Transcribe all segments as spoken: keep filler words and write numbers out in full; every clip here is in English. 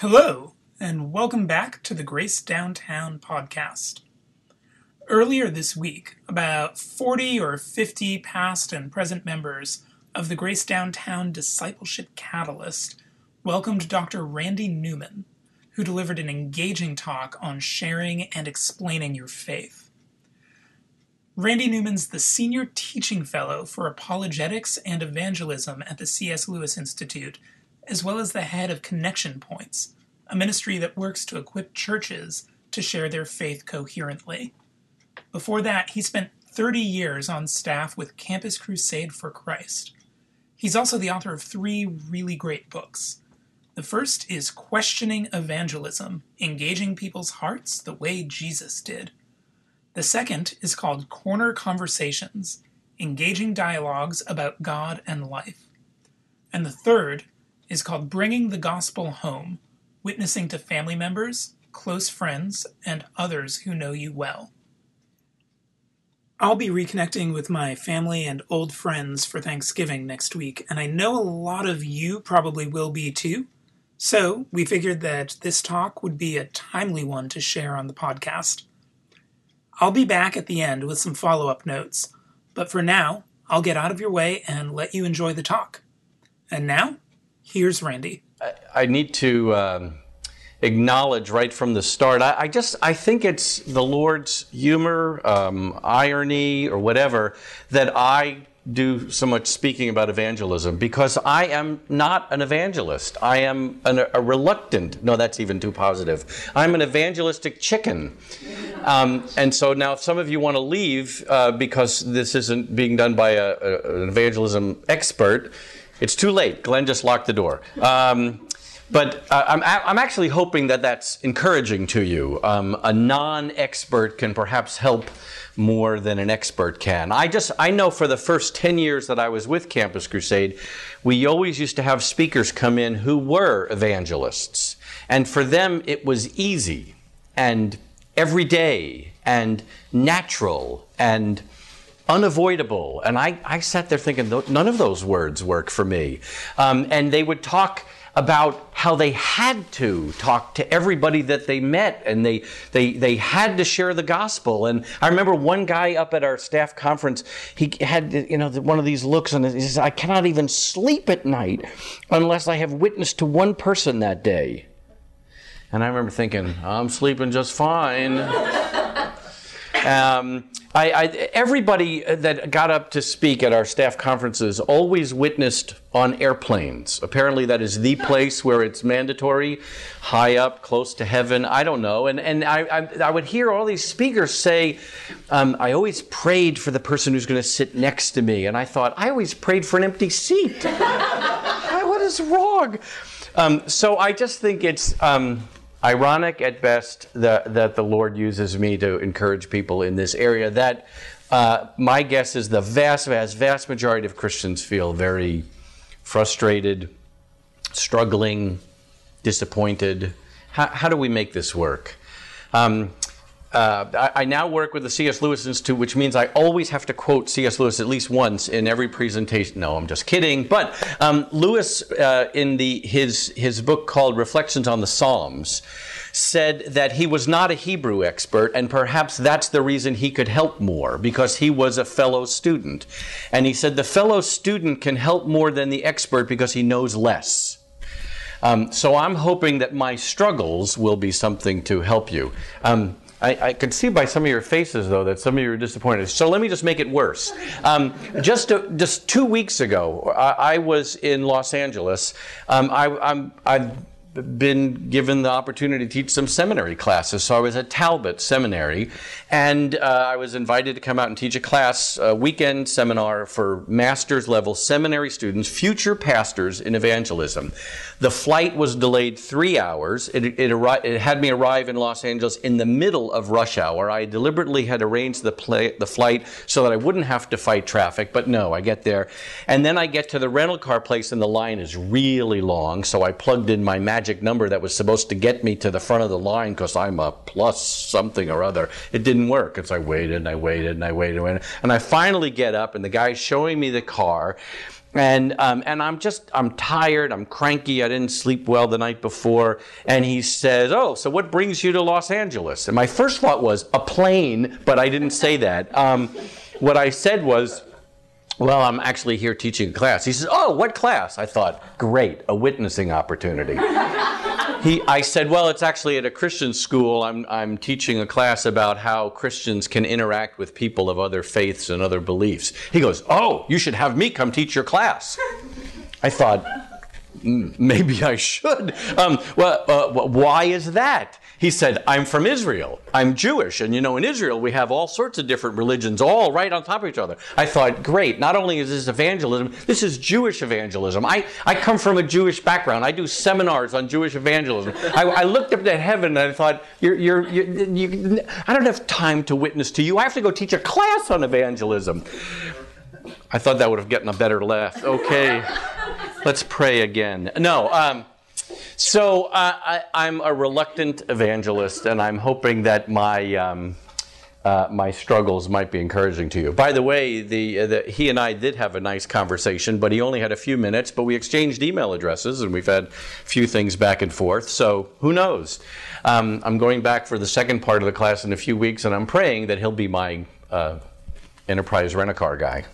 Hello, and welcome back to the Grace Downtown podcast. Earlier this week, about forty or fifty past and present members of the Grace Downtown Discipleship Catalyst welcomed Doctor Randy Newman, who delivered an engaging talk on sharing and explaining your faith. Randy Newman's the Senior Teaching Fellow for Apologetics and Evangelism at the C S Lewis Institute, as well as the head of Connection Points, a ministry that works to equip churches to share their faith coherently. Before that, he spent thirty years on staff with Campus Crusade for Christ. He's also the author of three really great books. The first is Questioning Evangelism, Engaging People's Hearts the Way Jesus Did. The second is called Corner Conversations, Engaging Dialogues About God and Life. And the third is called Bringing the Gospel Home, Witnessing to Family Members, Close Friends, and Others Who Know You Well. I'll be reconnecting with my family and old friends for Thanksgiving next week, and I know a lot of you probably will be too. So we figured that this talk would be a timely one to share on the podcast. I'll be back at the end with some follow-up notes, but for now, I'll get out of your way and let you enjoy the talk. And now, here's Randy. I, I need to um, acknowledge right from the start, I, I just, I think it's the Lord's humor, um, irony, or whatever, that I do so much speaking about evangelism, because I am not an evangelist. I am an, a reluctant, no, that's even too positive. I'm an evangelistic chicken. Um, and so now if some of you want to leave uh, because this isn't being done by a, a, an evangelism expert, it's too late. Glenn just locked the door. Um, but uh, I'm, I'm actually hoping that that's encouraging to you. Um, a non-expert can perhaps help more than an expert can. I just, I know for the first ten years that I was with Campus Crusade, we always used to have speakers come in who were evangelists. And for them, it was easy and everyday and natural and unavoidable. And I, I sat there thinking, none of those words work for me. Um, and they would talk about how they had to talk to everybody that they met, and they, they they had to share the gospel. And I remember one guy up at our staff conference, he had you know one of these looks, and he says, "I cannot even sleep at night unless I have witnessed to one person that day." And I remember thinking, I'm sleeping just fine. Um, I, I, everybody that got up to speak at our staff conferences always witnessed on airplanes. Apparently that is the place where it's mandatory, high up, close to heaven, I don't know. And, and I, I, I would hear all these speakers say, um, I always prayed for the person who's going to sit next to me. And I thought, I always prayed for an empty seat. What is wrong? Um, so I just think it's... Um, ironic at best that, that the Lord uses me to encourage people in this area that uh, my guess is the vast, vast, vast majority of Christians feel very frustrated, struggling, disappointed. How, how do we make this work? Um, uh, I, I now work with the C S Lewis Institute, which means I always have to quote C S Lewis at least once in every presentation. No, I'm just kidding. But um, Lewis, uh, in the his his book called Reflections on the Psalms, said that he was not a Hebrew expert, and perhaps that's the reason he could help more, because he was a fellow student. And he said the fellow student can help more than the expert because he knows less. Um, so I'm hoping that my struggles will be something to help you. Um, I, I could see by some of your faces, though, that some of you are disappointed. So let me just make it worse. Um, just to, just two weeks ago, I, I was in Los Angeles. Um, I, I'm, I've been given the opportunity to teach some seminary classes. So I was at Talbot Seminary, and uh, I was invited to come out and teach a class, a weekend seminar for master's level seminary students, future pastors in evangelism. The flight was delayed three hours. It, it, arri- it had me arrive in Los Angeles in the middle of rush hour. I deliberately had arranged the, play- the flight so that I wouldn't have to fight traffic, but no, I get there. And then I get to the rental car place, and the line is really long, so I plugged in my magic number that was supposed to get me to the front of the line because I'm a plus something or other. It didn't work. It's I waited and I waited and I waited and I waited. And I finally get up, and the guy's showing me the car, And um, and I'm just, I'm tired, I'm cranky, I didn't sleep well the night before. And he says, oh, so what brings you to Los Angeles? And my first thought was, a plane, but I didn't say that. Um, what I said was, well, I'm actually here teaching a class. He says, oh, what class? I thought, great, a witnessing opportunity. He, I said, well, it's actually at a Christian school. I'm, I'm teaching a class about how Christians can interact with people of other faiths and other beliefs. He goes, oh, you should have me come teach your class. I thought, maybe I should. Um, well, uh, why is that? He said, I'm from Israel. I'm Jewish. And you know, in Israel, we have all sorts of different religions all right on top of each other. I thought, great. Not only is this evangelism, this is Jewish evangelism. I, I come from a Jewish background. I do seminars on Jewish evangelism. I, I looked up to heaven and I thought, you're, you're, you're, you, I don't have time to witness to you. I have to go teach a class on evangelism. I thought that would have gotten a better laugh. Okay. Let's pray again. No, um, so uh, I, I'm a reluctant evangelist, and I'm hoping that my um, uh, my struggles might be encouraging to you. By the way, the, the he and I did have a nice conversation, but he only had a few minutes. But we exchanged email addresses, and we've had a few things back and forth. So who knows? Um, I'm going back for the second part of the class in a few weeks, and I'm praying that he'll be my uh, Enterprise Rent-A-Car guy.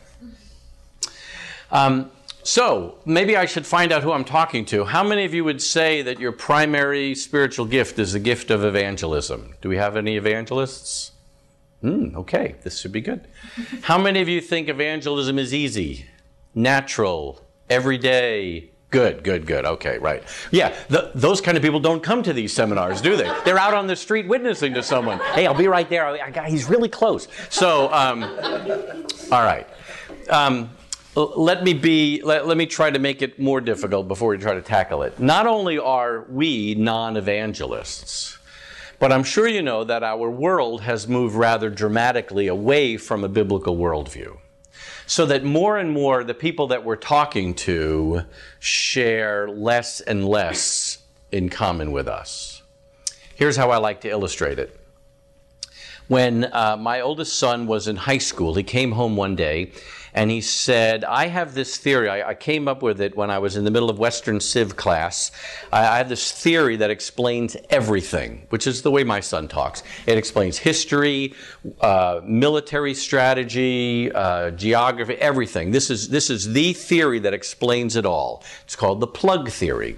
Um, So, maybe I should find out who I'm talking to. How many of you would say that your primary spiritual gift is the gift of evangelism? Do we have any evangelists? Hmm, okay, this should be good. How many of you think evangelism is easy, natural, everyday? Good, good, good. Okay, right. Yeah, the, those kind of people don't come to these seminars, do they? They're out on the street witnessing to someone. Hey, I'll be right there. I, I, he's really close. So, um, all right. Um, Let me be, let, let me try to make it more difficult before we try to tackle it. Not only are we non-evangelists, but I'm sure you know that our world has moved rather dramatically away from a biblical worldview. So that more and more the people that we're talking to share less and less in common with us. Here's how I like to illustrate it. When uh, my oldest son was in high school, he came home one day and he said, I have this theory. I, I came up with it when I was in the middle of Western Civ class. I, I have this theory that explains everything, which is the way my son talks. It explains history, uh, military strategy, uh, geography, everything. This is, this is the theory that explains it all. It's called the plug theory.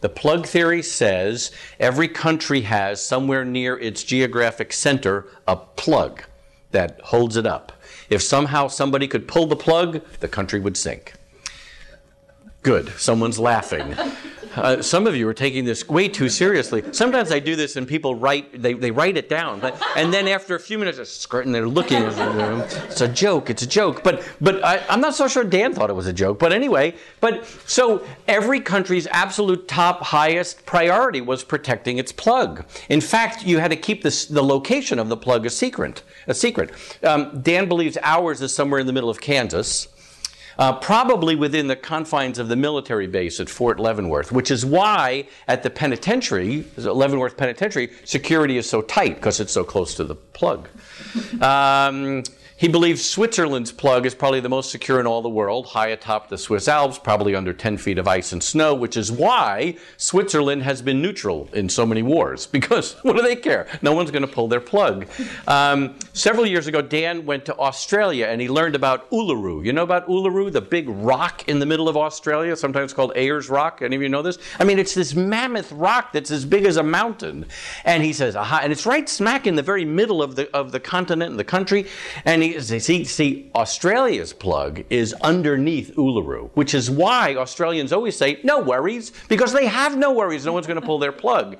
The plug theory says every country has somewhere near its geographic center a plug that holds it up. If somehow somebody could pull the plug, the country would sink. Good. Someone's laughing. Uh, some of you are taking this way too seriously. Sometimes I do this and people write, they, they write it down. But, and then after a few minutes, and they're looking. It's a joke. It's a joke. But, but I, I'm not so sure Dan thought it was a joke. But anyway, but so every country's absolute top highest priority was protecting its plug. In fact, you had to keep this, the location of the plug a secret. A secret. Um, Dan believes ours is somewhere in the middle of Kansas. Uh, probably within the confines of the military base at Fort Leavenworth, which is why at the penitentiary, Leavenworth Penitentiary, security is so tight because it's so close to the plug. Um, he believes Switzerland's plug is probably the most secure in all the world, high atop the Swiss Alps, probably under ten feet of ice and snow, which is why Switzerland has been neutral in so many wars, because what do they care? No one's going to pull their plug. Um, several years ago, Dan went to Australia, and he learned about Uluru. You know about Uluru, the big rock in the middle of Australia, sometimes called Ayers Rock? Any of you know this? I mean, it's this mammoth rock that's as big as a mountain. And he says, aha, and it's right smack in the very middle of the, of the continent and the country, and he See, see, Australia's plug is underneath Uluru, which is why Australians always say, no worries, because they have no worries. No one's going to pull their plug.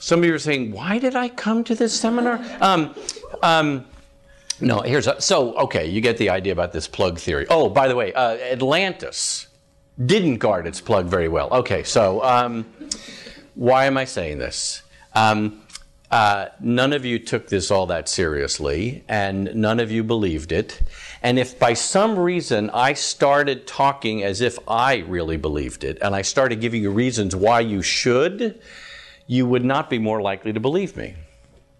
Some of you are saying, why did I come to this seminar? Um, um, no, here's a, so, okay, you get the idea about this plug theory. Oh, by the way, uh, Atlantis didn't guard its plug very well. Okay, so um, why am I saying this? Um, Uh, none of you took this all that seriously, and none of you believed it. And if by some reason I started talking as if I really believed it, and I started giving you reasons why you should, you would not be more likely to believe me.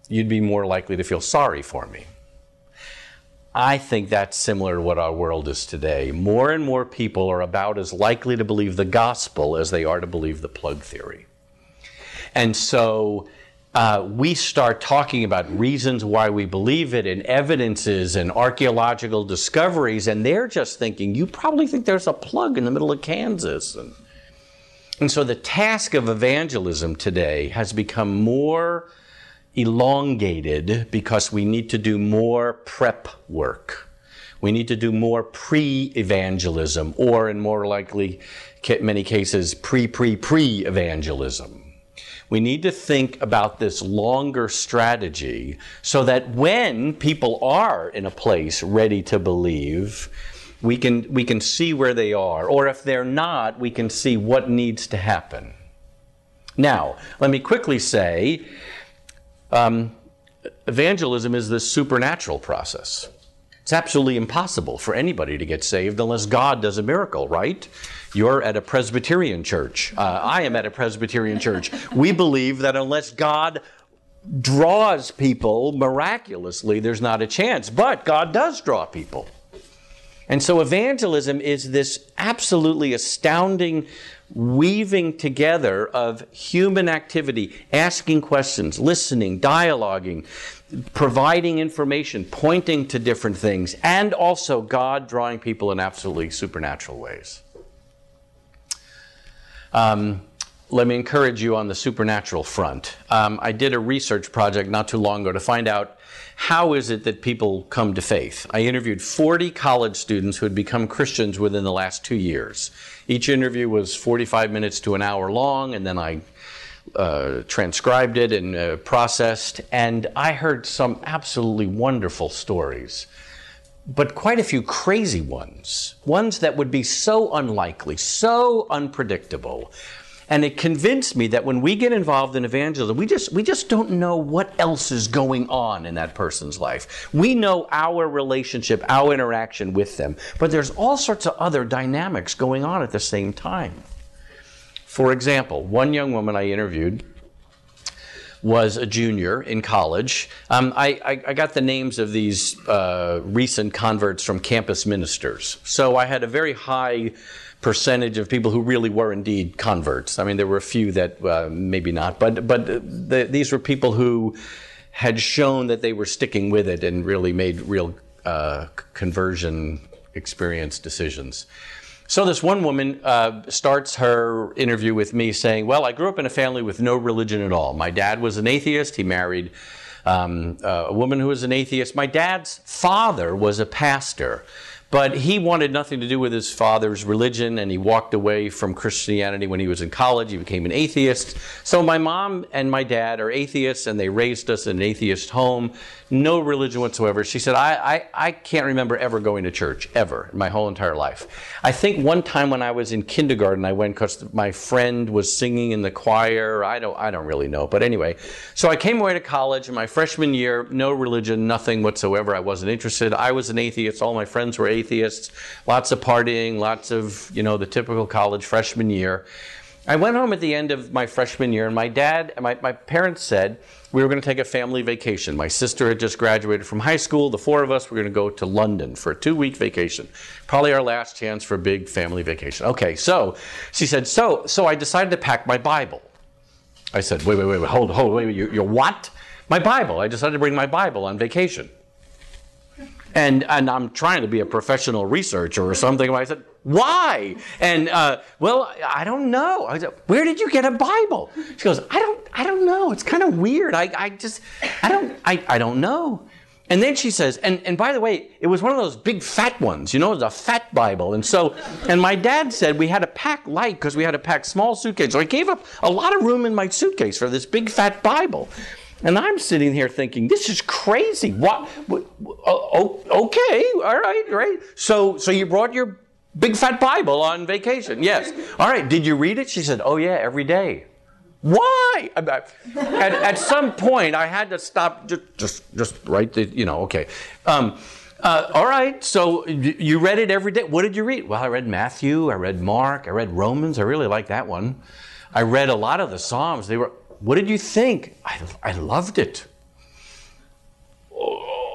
You'd be more likely to feel sorry for me. I think that's similar to what our world is today. More and more people are about as likely to believe the gospel as they are to believe the plug theory. And so uh, we start talking about reasons why we believe it and evidences and archaeological discoveries, and they're just thinking, you probably think there's a plug in the middle of Kansas. And, and so the task of evangelism today has become more elongated because we need to do more prep work. We need to do more pre-evangelism, or in more likely many cases, pre-pre-pre-evangelism. We need to think about this longer strategy so that when people are in a place ready to believe, we can, we can see where they are, or if they're not, we can see what needs to happen. Now, let me quickly say, Um, evangelism is this supernatural process. It's absolutely impossible for anybody to get saved unless God does a miracle, right? You're at a Presbyterian church. Uh, I am at a Presbyterian church. We believe that unless God draws people miraculously, there's not a chance. But God does draw people. And so evangelism is this absolutely astounding weaving together of human activity, asking questions, listening, dialoguing, providing information, pointing to different things, and also God drawing people in absolutely supernatural ways. Um, let me encourage you on the supernatural front. Um, I did a research project not too long ago to find out how is it that people come to faith. I interviewed forty college students who had become Christians within the last two years. Each interview was forty-five minutes to an hour long, and then I uh, transcribed it and uh, processed, and I heard some absolutely wonderful stories, but quite a few crazy ones, ones that would be so unlikely, so unpredictable. And it convinced me that when we get involved in evangelism, we just we just don't know what else is going on in that person's life. We know our relationship, our interaction with them, but there's all sorts of other dynamics going on at the same time. For example, one young woman I interviewed was a junior in college. Um, I, I, I got the names of these uh, recent converts from campus ministers. So I had a very high percentage of people who really were indeed converts. I mean, there were a few that uh, maybe not, but but the, these were people who had shown that they were sticking with it and really made real uh, conversion experience decisions. So this one woman uh, starts her interview with me saying, well, I grew up in a family with no religion at all. My dad was an atheist. He married um, uh, a woman who was an atheist. My dad's father was a pastor, but he wanted nothing to do with his father's religion, and he walked away from Christianity when he was in college. He became an atheist. So my mom and my dad are atheists, and they raised us in an atheist home. No religion whatsoever. She said, I, I, I can't remember ever going to church, ever, my whole entire life. I think one time when I was in kindergarten, I went because my friend was singing in the choir. I don't, I don't really know, but anyway. So I came away to college, and my freshman year, no religion, nothing whatsoever. I wasn't interested. I was an atheist. All my friends were atheists. Atheists, lots of partying, lots of, you know, the typical college freshman year. I went home at the end of my freshman year, and my dad, my, my parents said we were going to take a family vacation. My sister had just graduated from high school. The four of us were going to go to London for a two-week vacation, probably our last chance for a big family vacation. Okay, so she said, so, so I decided to pack my Bible. I said, wait, wait, wait, wait hold, hold, wait, wait, you, you're what? My Bible. I decided to bring my Bible on vacation. And, and I'm trying to be a professional researcher or something. I said, why? And, uh, well, I don't know. I said, where did you get a Bible? She goes, I don't, I don't know. It's kind of weird. I, I just, I don't, I, I don't know. And then she says, and, and by the way, it was one of those big fat ones, you know, it was a fat Bible. And so, and my dad said we had to pack light because we had to pack small suitcase. So I gave up a lot of room in my suitcase for this big fat Bible. And I'm sitting here thinking, this is crazy. What? Oh, okay, all right, right. So, so you brought your big fat Bible on vacation? Yes. All right. Did you read it? She said, "Oh yeah, every day." Why? At, at some point, I had to stop. Just, just, just right. You know. Okay. Um, uh, all right. So you read it every day. What did you read? Well, I read Matthew. I read Mark. I read Romans. I really liked that one. I read a lot of the Psalms. They were. What did you think? I, I loved it.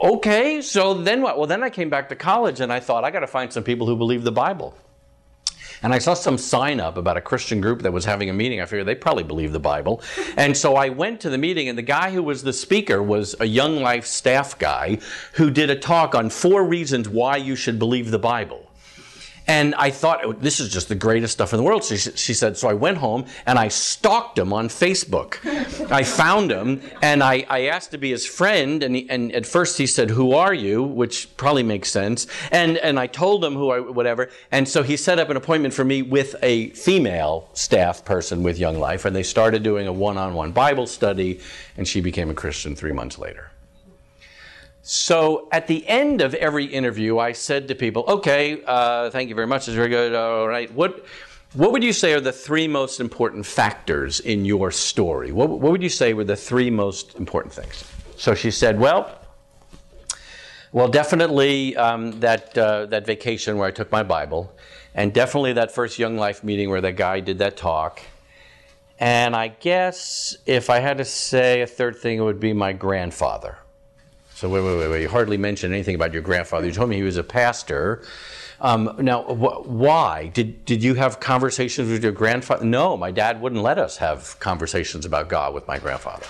okay, so then what? Well, then I came back to college and I thought, I got to find some people who believe the Bible. And I saw some sign up about a Christian group that was having a meeting. I figured they probably believe the Bible. And so I went to the meeting, and the guy who was the speaker was a Young Life staff guy who did a talk on four reasons why you should believe the Bible. And I thought, this is just the greatest stuff in the world. She, she said, so I went home and I stalked him on Facebook. I found him and I, I asked to be his friend. And, he, and at first he said, who are you? Which probably makes sense. And, and I told him who I, whatever. And so he set up an appointment for me with a female staff person with Young Life. And they started doing a one-on-one Bible study. And she became a Christian three months later. So at the end of every interview, I said to people, okay, uh, thank you very much. It's very good. All right. What, what would you say are the three most important factors in your story? What, what would you say were the three most important things? So she said, well, well, definitely um, that, uh, that vacation where I took my Bible, and definitely that first Young Life meeting where that guy did that talk. And I guess if I had to say a third thing, it would be my grandfather. So wait, wait, wait, wait, you hardly mentioned anything about your grandfather. You told me he was a pastor. Um, now, wh- why? Did did you have conversations with your grandfather? No, my dad wouldn't let us have conversations about God with my grandfather.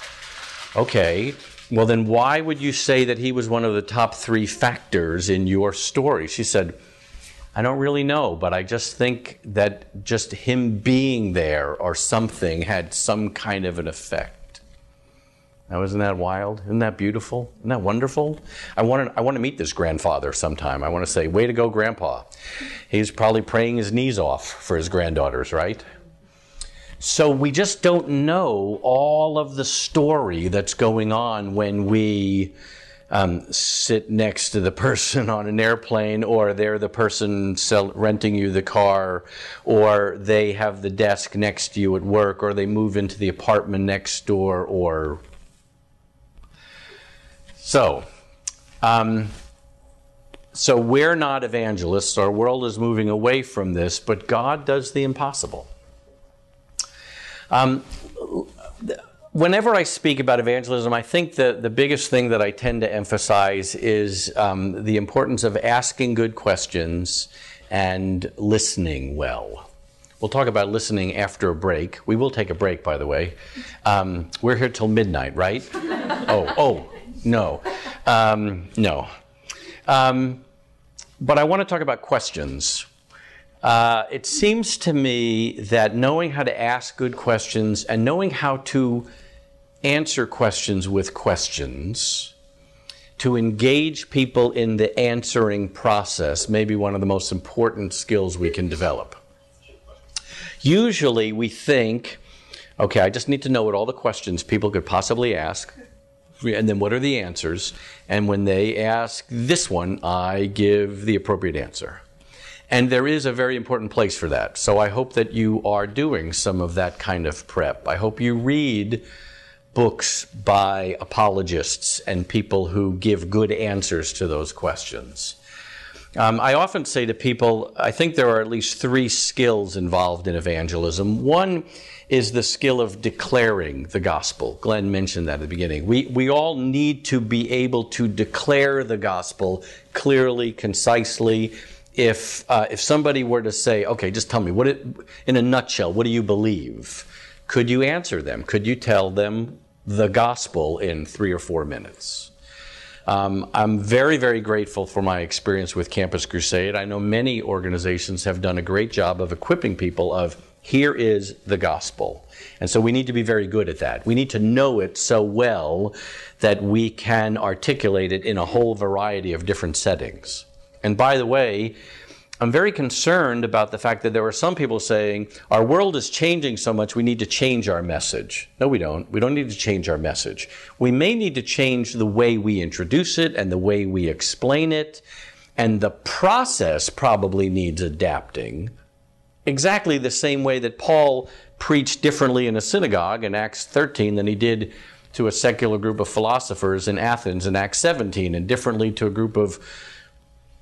Okay, well then why would you say that he was one of the top three factors in your story? She said, I don't really know, but I just think that just him being there or something had some kind of an effect. Now, isn't that wild? Isn't that beautiful? Isn't that wonderful? I want to, I want to meet this grandfather sometime. I want to say, way to go, Grandpa. He's probably praying his knees off for his granddaughters, right? So we just don't know all of the story that's going on when we um, sit next to the person on an airplane, or they're the person sell, renting you the car, or they have the desk next to you at work, or they move into the apartment next door, or... So, um, so we're not evangelists. Our world is moving away from this, but God does the impossible. Um, whenever I speak about evangelism, I think the, the biggest thing that I tend to emphasize is um, the importance of asking good questions and listening well. We'll talk about listening after a break. We will take a break, by the way. Um, we're here till midnight, right? Oh, oh. No, um, no. Um, but I want to talk about questions. Uh, it seems to me that knowing how to ask good questions and knowing how to answer questions with questions, to engage people in the answering process, may be one of the most important skills we can develop. Usually we think, okay, I just need to know what all the questions people could possibly ask. And then what are the answers? And when they ask this one, I give the appropriate answer. And there is a very important place for that. So I hope that you are doing some of that kind of prep. I hope you read books by apologists and people who give good answers to those questions. Um, I often say to people, I think there are at least three skills involved in evangelism. One is the skill of declaring the gospel. Glenn mentioned that at the beginning. We, we all need to be able to declare the gospel clearly, concisely. If, uh, if somebody were to say, okay, just tell me, what it, in a nutshell, what do you believe? Could you answer them? Could you tell them the gospel in three or four minutes? Um, I'm very, very grateful for my experience with Campus Crusade. I know many organizations have done a great job of equipping people of, here is the gospel. And so we need to be very good at that. We need to know it so well that we can articulate it in a whole variety of different settings. And by the way, I'm very concerned about the fact that there are some people saying, our world is changing so much, we need to change our message. No, we don't. We don't need to change our message. We may need to change the way we introduce it and the way we explain it, and the process probably needs adapting. Exactly the same way that Paul preached differently in a synagogue in Acts thirteen than he did to a secular group of philosophers in Athens in Acts seventeen, and differently to a group of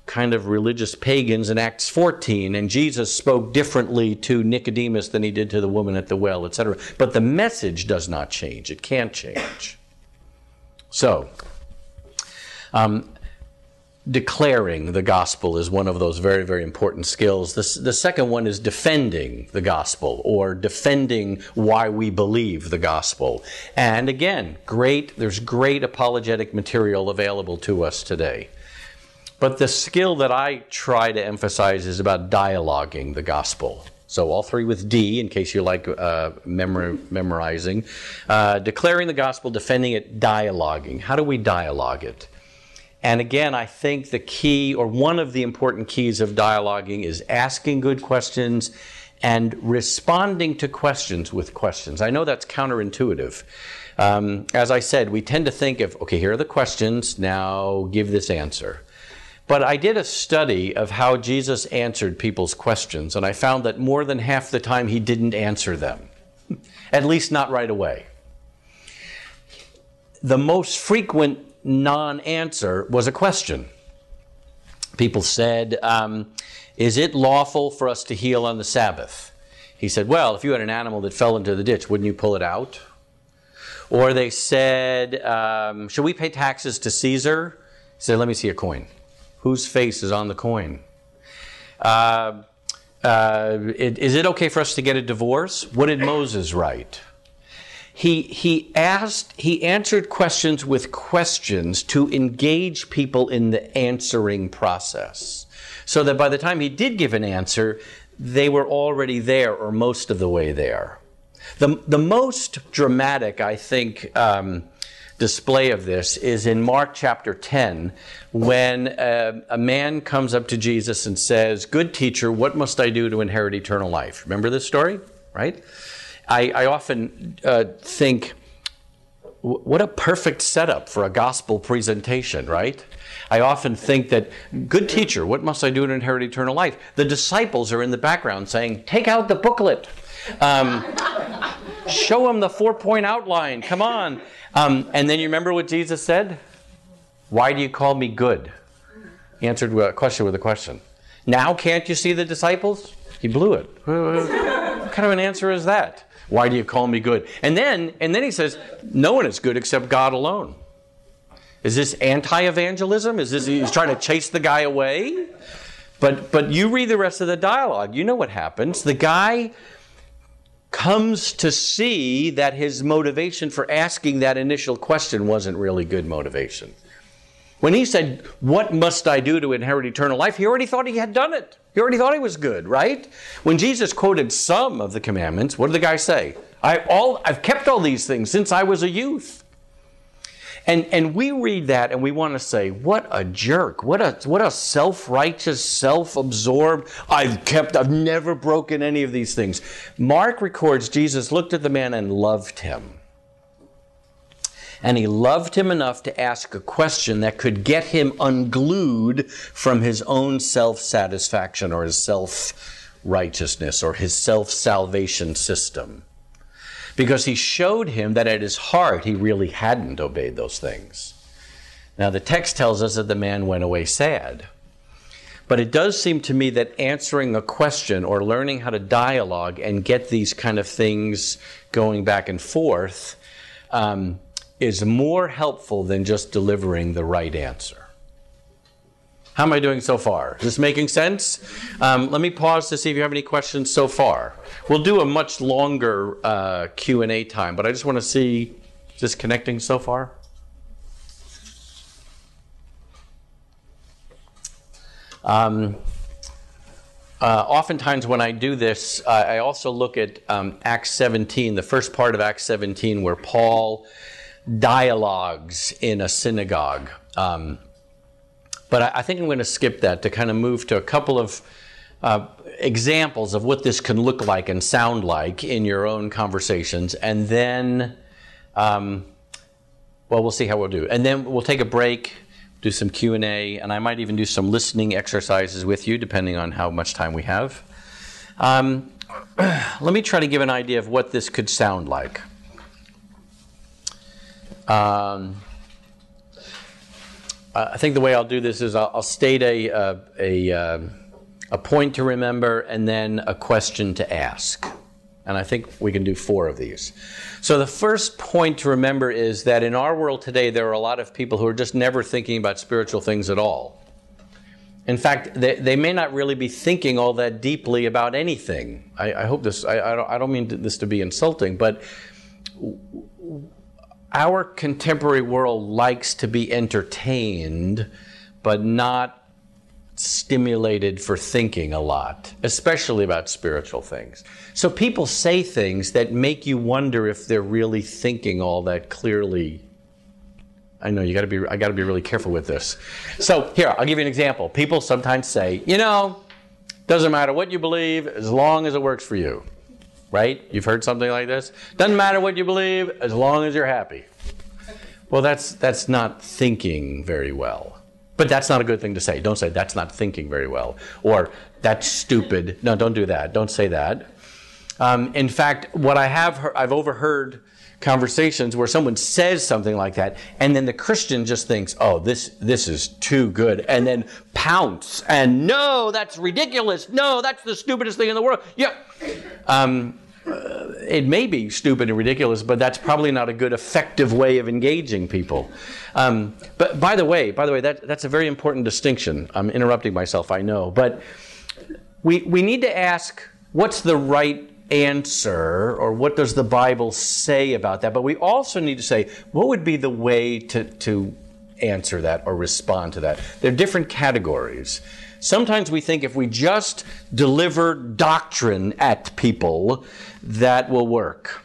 kind of religious pagans in Acts fourteen, and Jesus spoke differently to Nicodemus than he did to the woman at the well, et cetera. But the message does not change. It can't change. So, Um, declaring the gospel is one of those very, very important skills. The, the second one is defending the gospel, or defending why we believe the gospel. And again, great, there's great apologetic material available to us today. But the skill that I try to emphasize is about dialoguing the gospel. So all three with D, in case you like uh, memor- memorizing. Uh, declaring the gospel, defending it, dialoguing. How do we dialogue it? And again, I think the key, or one of the important keys of dialoguing, is asking good questions and responding to questions with questions. I know that's counterintuitive. Um, as I said, we tend to think of, okay, here are the questions, now give this answer. But I did a study of how Jesus answered people's questions, and I found that more than half the time he didn't answer them, at least not right away. The most frequent non-answer was a question. People said, um, is it lawful for us to heal on the Sabbath? He said, well, if you had an animal that fell into the ditch, wouldn't you pull it out? Or they said, um, should we pay taxes to Caesar? He said, let me see a coin. Whose face is on the coin? Uh, uh, it, is it okay for us to get a divorce? What did Moses write? He he asked, he answered questions with questions to engage people in the answering process, so that by the time he did give an answer, they were already there, or most of the way there. The, the most dramatic, I think, um, display of this is in Mark chapter ten, when a, a man comes up to Jesus and says, "Good teacher, what must I do to inherit eternal life?" Remember this story, right? I, I often uh, think, what a perfect setup for a gospel presentation, right? I often think that, good teacher, what must I do to inherit eternal life? The disciples are in the background saying, take out the booklet. Um, show them the four-point outline. Come on. Um, and then you remember what Jesus said? Why do you call me good? He answered a question with a question. Now can't you see the disciples? He blew it. What kind of an answer is that? Why do you call me good? And then, and then he says, no one is good except God alone. Is this anti-evangelism? Is this, he's trying to chase the guy away? But, but you read the rest of the dialogue. You know what happens. The guy comes to see that his motivation for asking that initial question wasn't really good motivation. When he said, what must I do to inherit eternal life? He already thought he had done it. He already thought he was good, right? When Jesus quoted some of the commandments, what did the guy say? I all, I've kept all these things since I was a youth. And, and we read that and we want to say, what a jerk, what a, what a self-righteous, self-absorbed, I've kept, I've never broken any of these things. Mark records Jesus looked at the man and loved him. And he loved him enough to ask a question that could get him unglued from his own self-satisfaction or his self-righteousness or his self-salvation system. Because he showed him that at his heart he really hadn't obeyed those things. Now the text tells us that the man went away sad. But it does seem to me that answering a question or learning how to dialogue and get these kind of things going back and forth um, is more helpful than just delivering the right answer. How am I doing so far? Is this making sense? Um, let me pause to see if you have any questions so far. We'll do a much longer uh, Q and A time, but I just want to see, is this connecting so far? Um, Uh, oftentimes when I do this, uh, I also look at um, Acts seventeen, the first part of Acts seventeen, where Paul dialogues in a synagogue. Um, but I, I think I'm going to skip that to kind of move to a couple of uh, examples of what this can look like and sound like in your own conversations. And then, um, well, we'll see how we'll do. And then we'll take a break. Do some Q and A, and I might even do some listening exercises with you, depending on how much time we have. Um, let me try to give an idea of what this could sound like. Um, I think the way I'll do this is I'll, I'll state a, a, a, a point to remember and then a question to ask. And I think we can do four of these. So the first point to remember is that in our world today, there are a lot of people who are just never thinking about spiritual things at all. In fact, they, they may not really be thinking all that deeply about anything. I, I hope this, I, I, don't, I don't mean this to be insulting, but our contemporary world likes to be entertained, but not stimulated for thinking a lot, especially about spiritual things. So people say things that make you wonder if they're really thinking all that clearly. I know you got to be. I got to be really careful with this. So here, I'll give you an example. People sometimes say, you know, doesn't matter what you believe as long as it works for you, right? You've heard something like this. Doesn't matter what you believe as long as you're happy. Well, that's that's not thinking very well. But that's not a good thing to say. Don't say, that's not thinking very well. Or, that's stupid. No, don't do that. Don't say that. Um, in fact, what I have heard, I've overheard conversations where someone says something like that, and then the Christian just thinks, oh, this, this is too good, and then pounce, and no, that's ridiculous. No, that's the stupidest thing in the world. Yeah. Um, Uh, it may be stupid and ridiculous, but that's probably not a good effective way of engaging people. Um, but by the way, by the way, that, that's a very important distinction. I'm interrupting myself, I know. But we, we need to ask, what's the right answer, or what does the Bible say about that? But we also need to say, what would be the way to, to answer that or respond to that? There are different categories. Sometimes we think if we just deliver doctrine at people, that will work.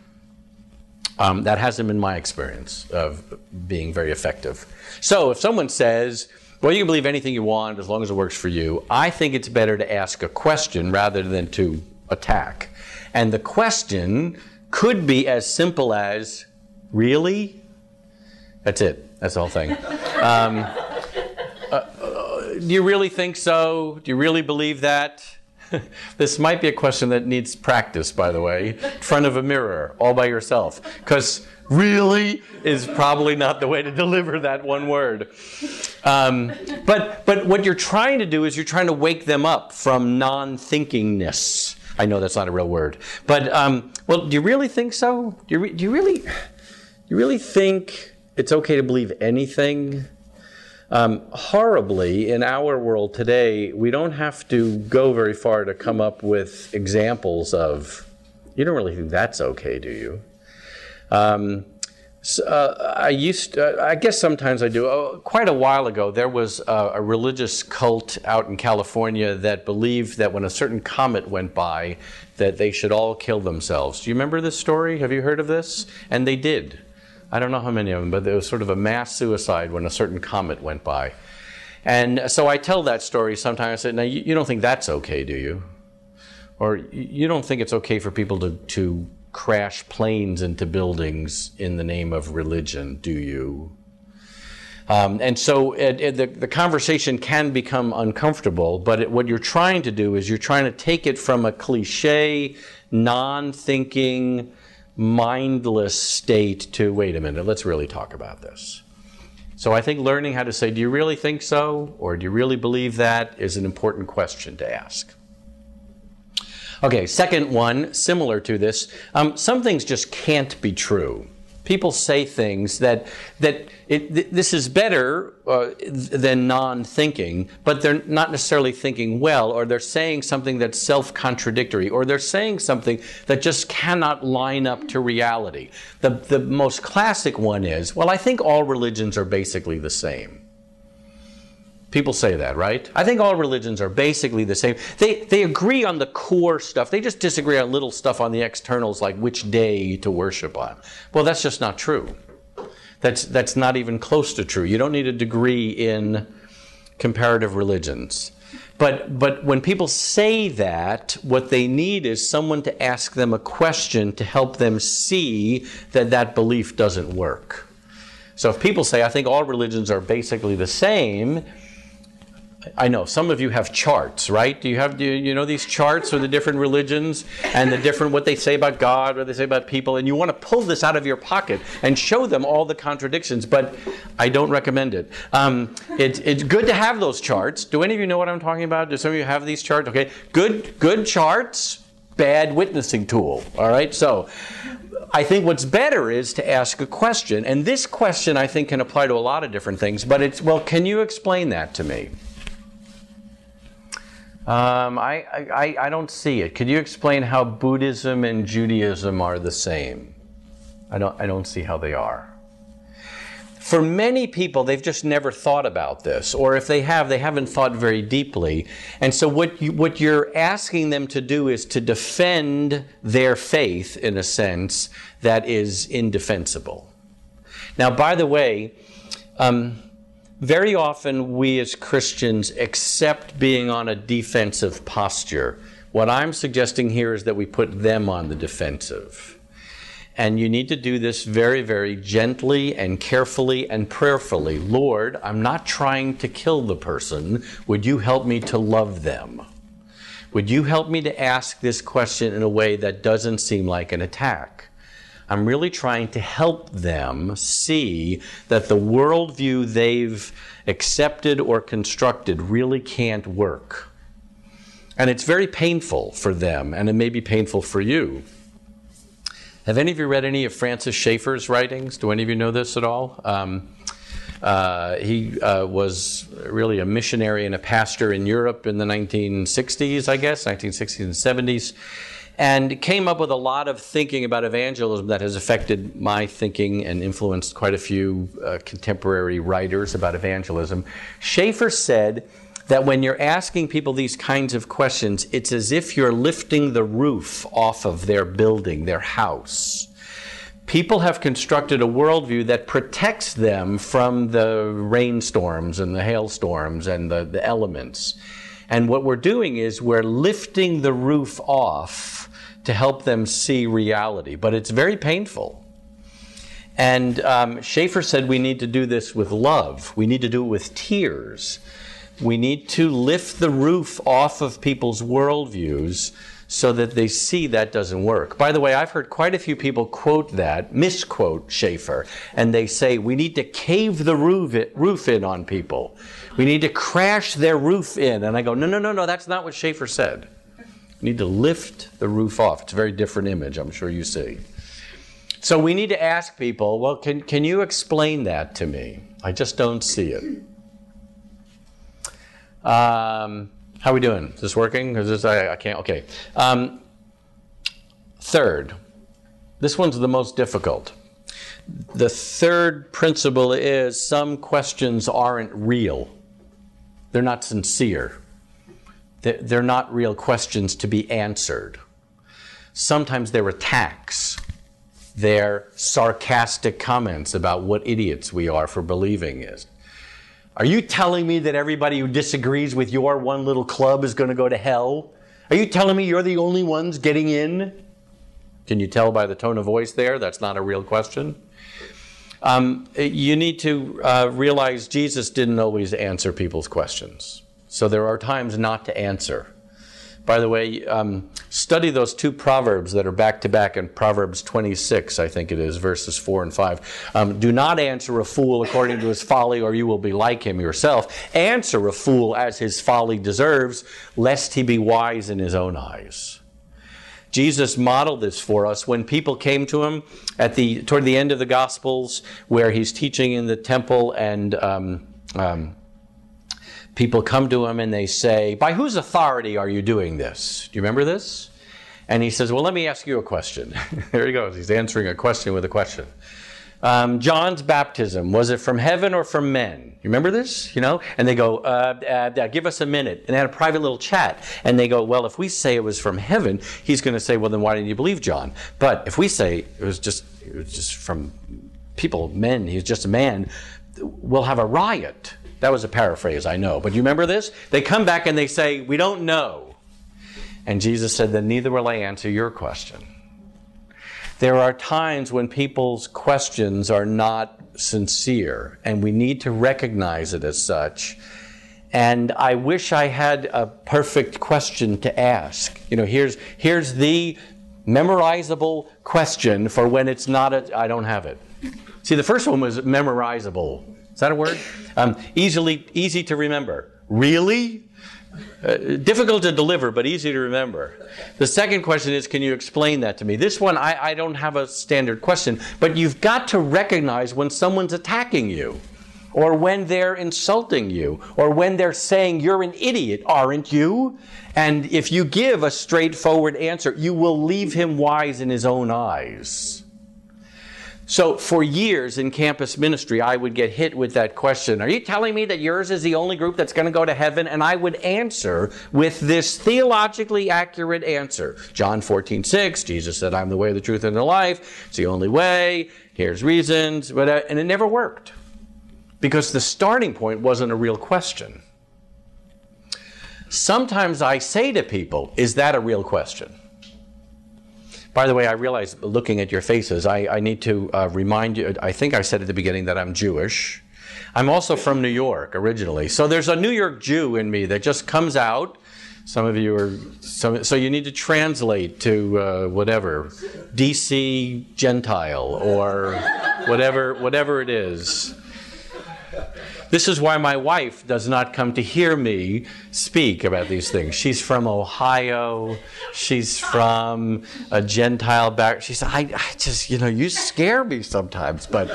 Um, that hasn't been my experience of being very effective. So if someone says, well, you can believe anything you want as long as it works for you, I think it's better to ask a question rather than to attack. And the question could be as simple as, really? That's it. That's the whole thing. Um, Do you really think so? Do you really believe that? This might be a question that needs practice, by the way, in front of a mirror, all by yourself, because really is probably not the way to deliver that one word. Um, but, but what you're trying to do is you're trying to wake them up from non-thinkingness. I know that's not a real word. But, um, well, do you really think so? Do you, re- do you really, do you really think it's okay to believe anything? Um, horribly, in our world today, we don't have to go very far to come up with examples of, you don't really think that's okay, do you? Um, so, uh, I used to, uh, I guess sometimes I do. Oh, quite a while ago, there was a, a religious cult out in California that believed that when a certain comet went by, that they should all kill themselves. Do you remember this story? Have you heard of this? And they did. I don't know how many of them, but there was sort of a mass suicide when a certain comet went by. And so I tell that story sometimes. I say, now, you, you don't think that's okay, do you? Or you don't think it's okay for people to, to crash planes into buildings in the name of religion, do you? Um, and so it, it, the, the conversation can become uncomfortable, but it, what you're trying to do is you're trying to take it from a cliche, non-thinking, mindless state to, wait a minute, let's really talk about this. So I think learning how to say, do you really think so? Or do you really believe that? Is an important question to ask. Okay, second one, similar to this, um, some things just can't be true. People say things that, that it, th- this is better uh, than non-thinking, but they're not necessarily thinking well, or they're saying something that's self-contradictory, or they're saying something that just cannot line up to reality. The, the most classic one is, well, I think all religions are basically the same. People say that, right? I think all religions are basically the same. They they agree on the core stuff. They just disagree on little stuff on the externals, like which day to worship on. Well, that's just not true. That's that's not even close to true. You don't need a degree in comparative religions. But but when people say that, what they need is someone to ask them a question to help them see that that belief doesn't work. So if people say, I think all religions are basically the same, I know some of you have charts, right? Do you have do you, you know these charts of the different religions and the different what they say about God, what they say about people, and you want to pull this out of your pocket and show them all the contradictions. But I don't recommend it. Um, it's it's good to have those charts. Do any of you know what I'm talking about? Do some of you have these charts? Okay, good good charts. bad witnessing tool, all right? So I think what's better is to ask a question, and this question I think can apply to a lot of different things, but it's, well, can you explain that to me? Um, I, I, I don't see it. Could you explain how Buddhism and Judaism are the same? I don't, I don't see how they are. For many people, they've just never thought about this, or if they have, they haven't thought very deeply. And so what, you, what you're asking them to do is to defend their faith in a sense that is indefensible. Now, by the way, um, very often we as Christians accept being on a defensive posture. What I'm suggesting here is that we put them on the defensive. And you need to do this very, very gently and carefully and prayerfully. Lord, I'm not trying to kill the person. Would you help me to love them? Would you help me to ask this question in a way that doesn't seem like an attack? I'm really trying to help them see that the worldview they've accepted or constructed really can't work. And it's very painful for them, and it may be painful for you. Have any of you read any of Francis Schaeffer's writings? Do any of you know this at all? Um, uh, he uh, was really a missionary and a pastor in Europe in the nineteen sixties, I guess, nineteen sixties and seventies, and came up with a lot of thinking about evangelism that has affected my thinking and influenced quite a few uh, contemporary writers about evangelism. Schaeffer said that when you're asking people these kinds of questions, it's as if you're lifting the roof off of their building, their house. People have constructed a worldview that protects them from the rainstorms and the hailstorms and the, the elements. And what we're doing is we're lifting the roof off to help them see reality. But it's very painful. And um, Schaeffer said we need to do this with love. We need to do it with tears. We need to lift the roof off of people's worldviews so that they see that doesn't work. By the way, I've heard quite a few people quote that, misquote Schaeffer, and they say, we need to cave the roof in on people. We need to crash their roof in. And I go, no, no, no, no, that's not what Schaeffer said. We need to lift the roof off. It's a very different image, I'm sure you see. So we need to ask people, well, can, can you explain that to me? I just don't see it. Um, how are we doing? Is this working? Is this, I, I can't, okay. Um, third, this one's the most difficult. The third principle is some questions aren't real. They're not sincere. They're, they're not real questions to be answered. Sometimes they're attacks. They're sarcastic comments about what idiots we are for believing it. Are you telling me that everybody who disagrees with your one little club is going to go to hell? Are you telling me you're the only ones getting in? Can you tell by the tone of voice there? That's not a real question. Um, you need to uh, realize Jesus didn't always answer people's questions. So there are times not to answer. By the way, um, study those two Proverbs that are back-to-back in Proverbs twenty-six, I think it is, verses four and five. Um, do not answer a fool according to his folly, or you will be like him yourself. Answer a fool as his folly deserves, lest he be wise in his own eyes. Jesus modeled this for us when people came to him at the toward the end of the Gospels, where he's teaching in the temple and... Um, um, People come to him and they say, by whose authority are you doing this? Do you remember this? And he says, well, let me ask you a question. There he goes. He's answering a question with a question. Um, John's baptism, was it from heaven or from men? You remember this? You know? And they go, uh, uh, give us a minute. And they had a private little chat. And they go, well, if we say it was from heaven, he's going to say, well, then why didn't you believe John? But if we say it was just, it was just from people, men, he was just a man, we'll have a riot. That was a paraphrase, I know. But you remember this? They come back and they say, we don't know. And Jesus said, then neither will I answer your question. There are times when people's questions are not sincere, and we need to recognize it as such. And I wish I had a perfect question to ask. You know, here's, here's the memorizable question for when it's not a, I don't have it. See, the first one was memorizable. Is that a word? Um, easily, easy to remember. Really? Uh, difficult to deliver, but easy to remember. The second question is, can you explain that to me? This one, I, I don't have a standard question, but you've got to recognize when someone's attacking you, or when they're insulting you, or when they're saying, you're an idiot, aren't you? And if you give a straightforward answer, you will leave him wise in his own eyes. So for years in campus ministry, I would get hit with that question. Are you telling me that yours is the only group that's going to go to heaven? And I would answer with this theologically accurate answer. John fourteen six, Jesus said, I'm the way, the truth, and the life. It's the only way. Here's reasons. And it never worked because the starting point wasn't a real question. Sometimes I say to people, is that a real question? By the way, I realize, looking at your faces, I, I need to uh, remind you, I think I said at the beginning that I'm Jewish. I'm also from New York originally. So there's a New York Jew in me that just comes out. Some of you are, some, so you need to translate to uh, whatever, D C Gentile or whatever, whatever it is. This is why my wife does not come to hear me speak about these things. She's from Ohio. She's from a Gentile background. She said, I, I just, you know, you scare me sometimes. But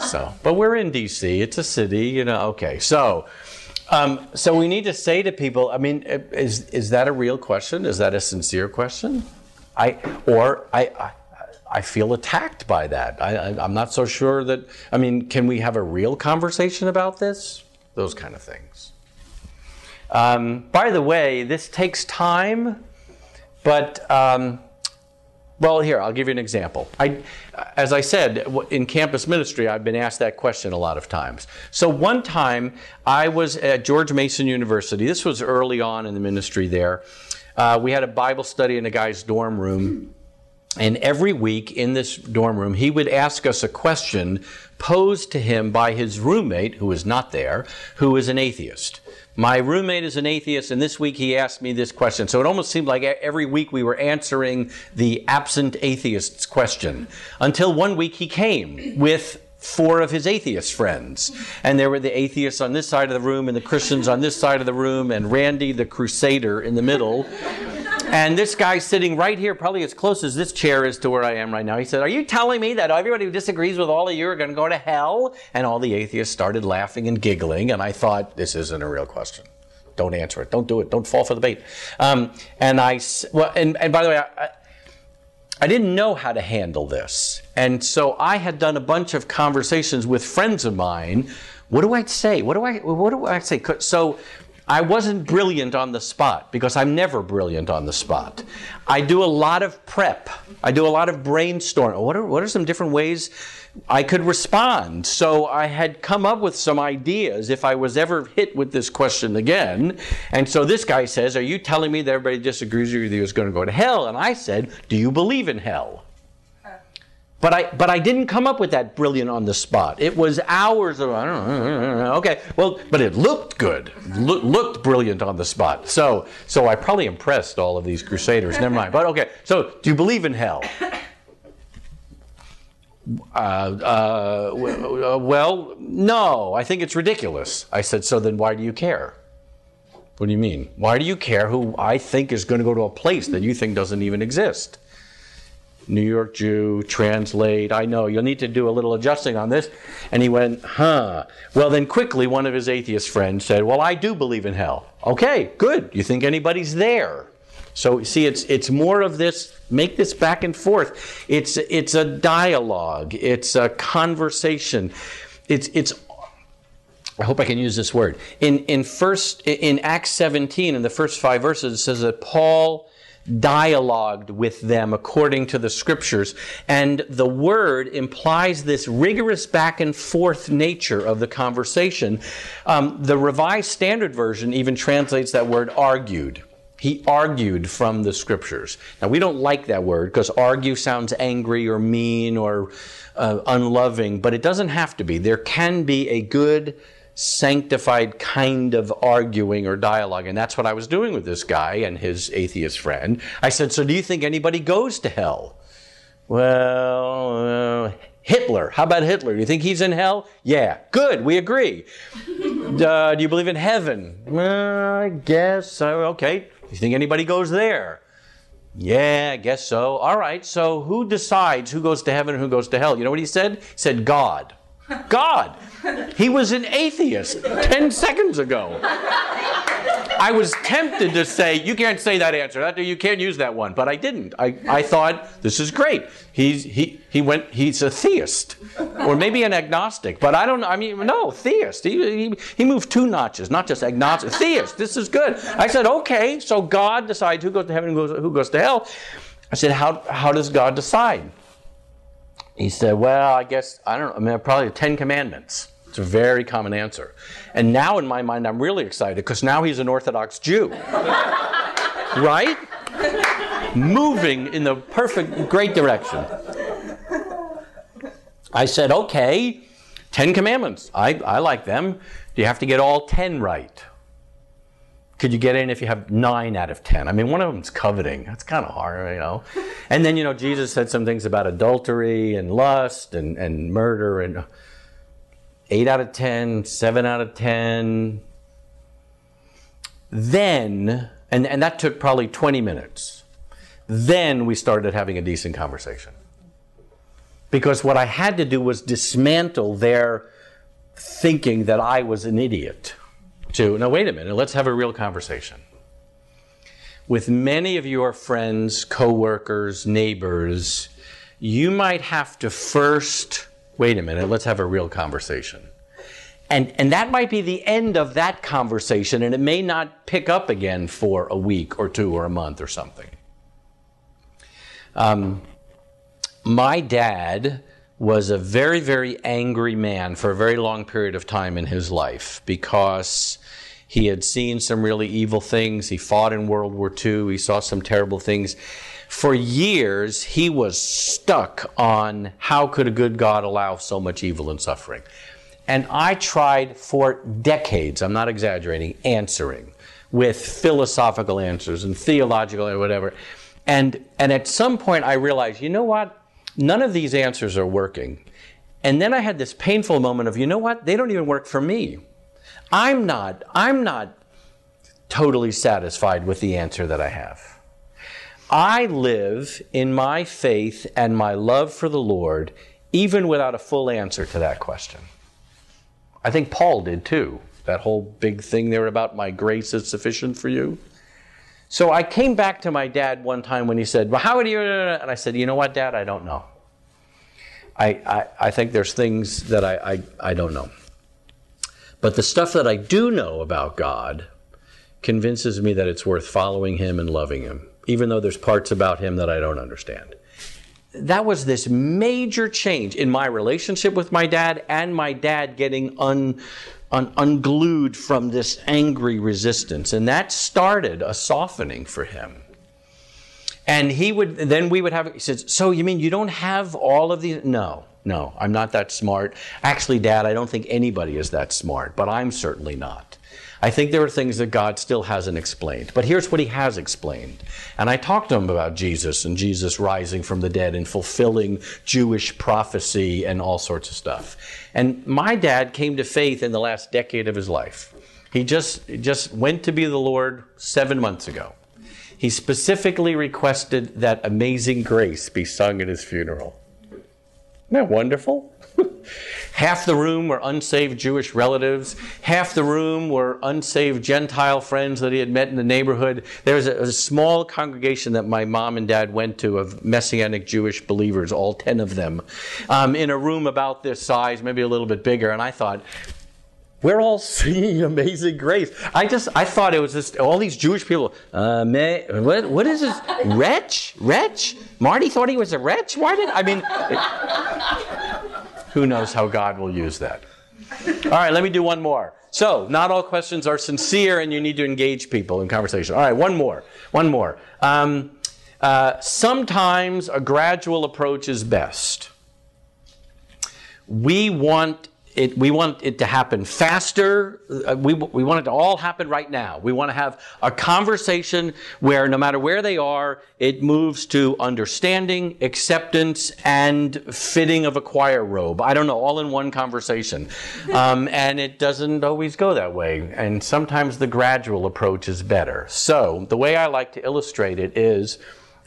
so, but we're in D C It's a city, you know. Okay, so um, so we need to say to people, I mean, is is that a real question? Is that a sincere question? I or I. I I feel attacked by that. I, I, I'm not so sure that, I mean, can we have a real conversation about this? Those kind of things. Um, by the way, this takes time, but, um, well, here, I'll give you an example. I, as I said, in campus ministry, I've been asked that question a lot of times. So one time, I was at George Mason University. This was early on in the ministry there. Uh, we had a Bible study in a guy's dorm room. And every week in this dorm room, he would ask us a question posed to him by his roommate, who is not there, who is an atheist. My roommate is an atheist, and this week he asked me this question. So it almost seemed like every week we were answering the absent atheist's question, until one week he came with four of his atheist friends. And there were the atheists on this side of the room, and the Christians on this side of the room, and Randy, the crusader, in the middle. And this guy sitting right here, probably as close as this chair is to where I am right now, he said, are you telling me that everybody who disagrees with all of you are going to go to hell? And all the atheists started laughing and giggling, and I thought, this isn't a real question. Don't answer it. Don't do it. Don't fall for the bait. Um, and I, well, and, and by the way, I, I didn't know how to handle this. And so I had done a bunch of conversations with friends of mine. What do I say? What do I, what do I say? So I wasn't brilliant on the spot, because I'm never brilliant on the spot. I do a lot of prep. I do a lot of brainstorming. What are, what are some different ways I could respond? So I had come up with some ideas if I was ever hit with this question again. And so this guy says, are you telling me that everybody disagrees with you is going to go to hell? And I said, do you believe in hell? But I, but I didn't come up with that brilliant on the spot. It was hours of, I don't know, okay, well, but it looked good, Lo- looked brilliant on the spot. So, so I probably impressed all of these crusaders, never mind. But okay, so do you believe in hell? Uh, uh, w- uh, well, no, I think it's ridiculous. I said, so then why do you care? What do you mean? Why do you care who I think is going to go to a place that you think doesn't even exist? New York Jew, translate, I know, you'll need to do a little adjusting on this. And he went, huh. Well, then quickly, one of his atheist friends said, well, I do believe in hell. Okay, good. You think anybody's there? So, see, it's it's more of this, make this back and forth. It's it's a dialogue. It's a conversation. It's, it's I hope I can use this word. In, in, first, in Acts seventeen, in the first five verses, it says that Paul dialogued with them according to the scriptures. And the word implies this rigorous back and forth nature of the conversation. Um, the Revised Standard Version even translates that word argued. He argued from the scriptures. Now, we don't like that word because argue sounds angry or mean or uh, unloving, but it doesn't have to be. There can be a good sanctified kind of arguing or dialogue. And that's what I was doing with this guy and his atheist friend. I said, so do you think anybody goes to hell? Well, uh, Hitler. How about Hitler? Do you think he's in hell? Yeah. Good. We agree. Uh, do you believe in heaven? Uh, I guess. Uh, okay. Do you think anybody goes there? Yeah, I guess so. All right. So who decides who goes to heaven and who goes to hell? You know what he said? He said, God. God. He was an atheist ten seconds ago. I was tempted to say, you can't say that answer. You can't use that one. But I didn't. I, I thought, this is great. He's, he, he went, he's a theist. Or maybe an agnostic. But I don't know. I mean, no, theist. He, he, he moved two notches, not just agnostic. Theist. This is good. I said, okay. So God decides who goes to heaven and who goes, who goes to hell. I said, how, how does God decide? He said, well, I guess, I don't know, I mean, probably the Ten Commandments. It's a very common answer. And now in my mind, I'm really excited because now he's an Orthodox Jew. Right? Moving in the perfect, great direction. I said, okay, Ten Commandments. I, I like them. Do you have to get all ten right? Could you get in if you have nine out of ten? I mean, one of them's coveting. That's kind of hard, you know. And then, you know, Jesus said some things about adultery and lust and, and murder. And eight out of ten, seven out of ten. Then, and, and that took probably twenty minutes. Then we started having a decent conversation. Because what I had to do was dismantle their thinking that I was an idiot. To, now, wait a minute, let's have a real conversation. With many of your friends, coworkers, neighbors, you might have to first, wait a minute, let's have a real conversation. And, and that might be the end of that conversation, and it may not pick up again for a week or two or a month or something. Um, my dad was a very, very angry man for a very long period of time in his life because he had seen some really evil things. He fought in World War Two. He saw some terrible things. For years, he was stuck on how could a good God allow so much evil and suffering? And I tried for decades, I'm not exaggerating, answering with philosophical answers and theological and whatever. And, and at some point, I realized, you know what? None of these answers are working. And then I had this painful moment of, you know what? They don't even work for me. I'm not, I'm not totally satisfied with the answer that I have. I live in my faith and my love for the Lord, even without a full answer to that question. I think Paul did too. That whole big thing there about my grace is sufficient for you. So I came back to my dad one time when he said, well, how would you... And I said, you know what, Dad? I don't know. I, I, I think there's things that I, I, I don't know. But the stuff that I do know about God convinces me that it's worth following him and loving him, even though there's parts about him that I don't understand. That was this major change in my relationship with my dad and my dad getting un... Un- unglued from this angry resistance. And that started a softening for him. And he would, then we would have, he says, so you mean you don't have all of these? No, no, I'm not that smart. Actually, Dad, I don't think anybody is that smart, but I'm certainly not. I think there are things that God still hasn't explained. But here's what he has explained. And I talked to him about Jesus and Jesus rising from the dead and fulfilling Jewish prophecy and all sorts of stuff. And my dad came to faith in the last decade of his life. He just, just went to be the Lord seven months ago. He specifically requested that Amazing Grace be sung at his funeral. Isn't that wonderful? Half the room were unsaved Jewish relatives. Half the room were unsaved Gentile friends that he had met in the neighborhood. There was a, a small congregation that my mom and dad went to of Messianic Jewish believers, all ten of them, um, in a room about this size, maybe a little bit bigger. And I thought, we're all singing Amazing Grace. I just, I thought it was just all these Jewish people. Uh, may, what, what is this? Wretch? Wretch? Marty thought he was a wretch? Why did, I mean... It, who knows how God will use that? All right, let me do one more. So, not all questions are sincere, and you need to engage people in conversation. All right, one more, one more. Um, uh, sometimes a gradual approach is best. We want it, we want it to happen faster. We, we want it to all happen right now. We want to have a conversation where no matter where they are, it moves to understanding, acceptance, and fitting of a choir robe. I don't know, all in one conversation. Um, and it doesn't always go that way. And sometimes the gradual approach is better. So the way I like to illustrate it is,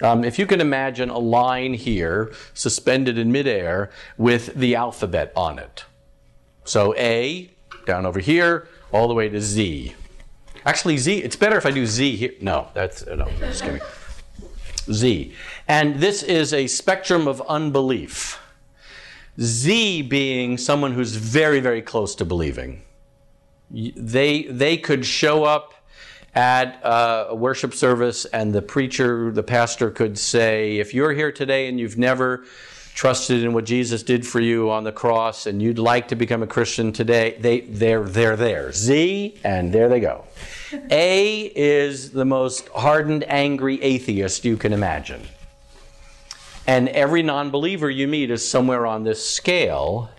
Um, if you can imagine a line here, suspended in midair, with the alphabet on it. So A, down over here, all the way to Z. Actually, Z, it's better if I do Z here. No, that's, no, just kidding. Z. And this is a spectrum of unbelief. Z being someone who's very, very close to believing. They, they could show up at uh, a worship service, and the preacher, the pastor could say, if you're here today and you've never trusted in what Jesus did for you on the cross and you'd like to become a Christian today, they, they're, they're there. Z, and there they go. A is the most hardened, angry atheist you can imagine. And every non-believer you meet is somewhere on this scale.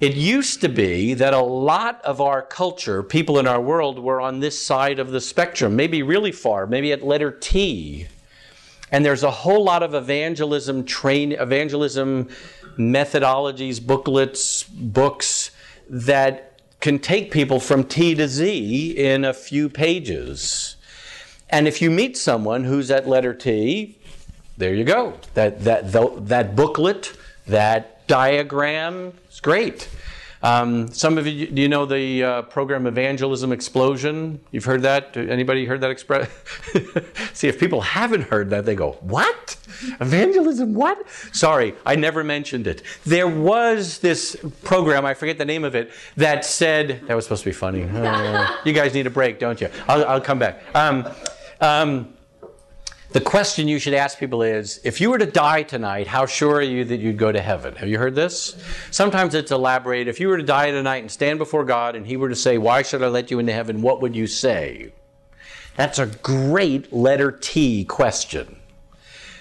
It used to be that a lot of our culture, people in our world, were on this side of the spectrum, maybe really far, maybe at letter T. And there's a whole lot of evangelism train, evangelism methodologies, booklets, books that can take people from T to Z in a few pages. And if you meet someone who's at letter T, there you go. That, that, that booklet, that diagram, it's great. Um, some of you, do you know the uh, program Evangelism Explosion? You've heard that? Anybody heard that express? See, if people haven't heard that, they go, what? Evangelism, what? Sorry, I never mentioned it. There was this program, I forget the name of it, that said, that was supposed to be funny. Oh, you guys need a break, don't you? I'll, I'll come back. Um, um, The question you should ask people is, if you were to die tonight, how sure are you that you'd go to heaven? Have you heard this? Sometimes it's elaborated. If you were to die tonight and stand before God and he were to say, why should I let you into heaven? What would you say? That's a great letter T question,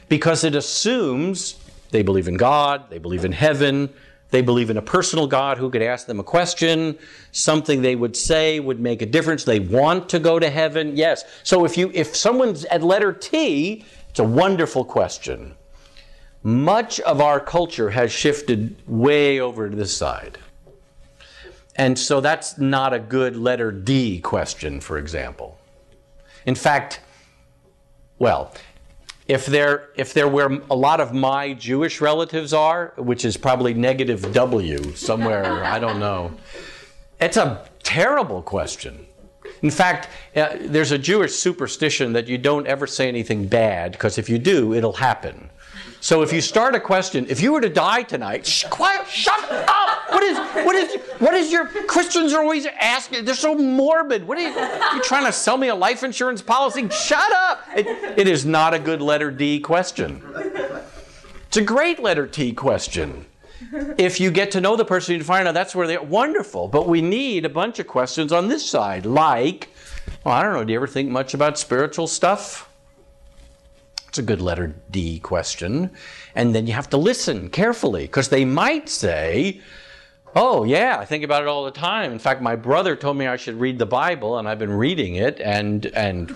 because it assumes they believe in God, they believe in heaven, they believe in a personal God who could ask them a question. Something they would say would make a difference. They want to go to heaven. Yes. So if you, if someone's at letter T, it's a wonderful question. Much of our culture has shifted way over to this side. And so that's not a good letter D question, for example. In fact, well... If there, if there were a lot of my Jewish relatives are, which is probably negative W somewhere, I don't know. It's a terrible question. In fact, uh, there's a Jewish superstition that you don't ever say anything bad, because if you do, it'll happen. So if you start a question, if you were to die tonight, shh, quiet, shut up! What is, what is, what is your, Christians are always asking, they're so morbid. What are you, are you trying to sell me a life insurance policy? Shut up! It, it is not a good letter D question. It's a great letter T question. If you get to know the person, you find out that's where they're wonderful. But we need a bunch of questions on this side, like, well, I don't know, do you ever think much about spiritual stuff? It's a good letter D question. And then you have to listen carefully, because they might say, oh, yeah, I think about it all the time. In fact, my brother told me I should read the Bible, and I've been reading it. And, and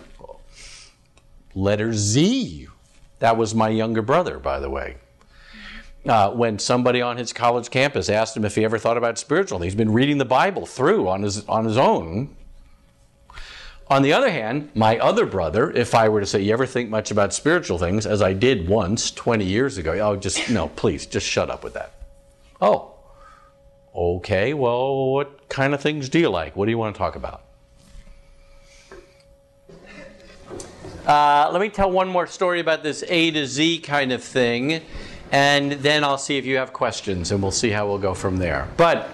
letter Z. That was my younger brother, by the way. Uh, when somebody on his college campus asked him if he ever thought about spiritual things, he's been reading the Bible through on his, on his own. On the other hand, my other brother, if I were to say, you ever think much about spiritual things, as I did once twenty years ago, oh, just, no, please, just shut up with that. Oh, okay, well, what kind of things do you like? What do you want to talk about? Uh, let me tell one more story about this A to Z kind of thing, and then I'll see if you have questions, and we'll see how we'll go from there. But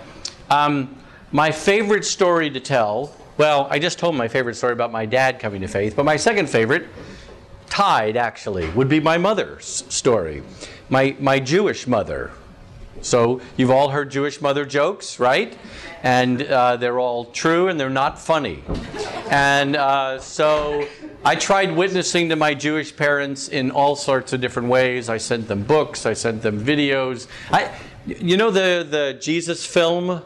um, my favorite story to tell... Well, I just told my favorite story about my dad coming to faith, but my second favorite, tied actually, would be my mother's story, my, my Jewish mother. So you've all heard Jewish mother jokes, right? And uh, they're all true and they're not funny. And uh, so I tried witnessing to my Jewish parents in all sorts of different ways. I sent them books, I sent them videos. I, You know the, the Jesus film, uh,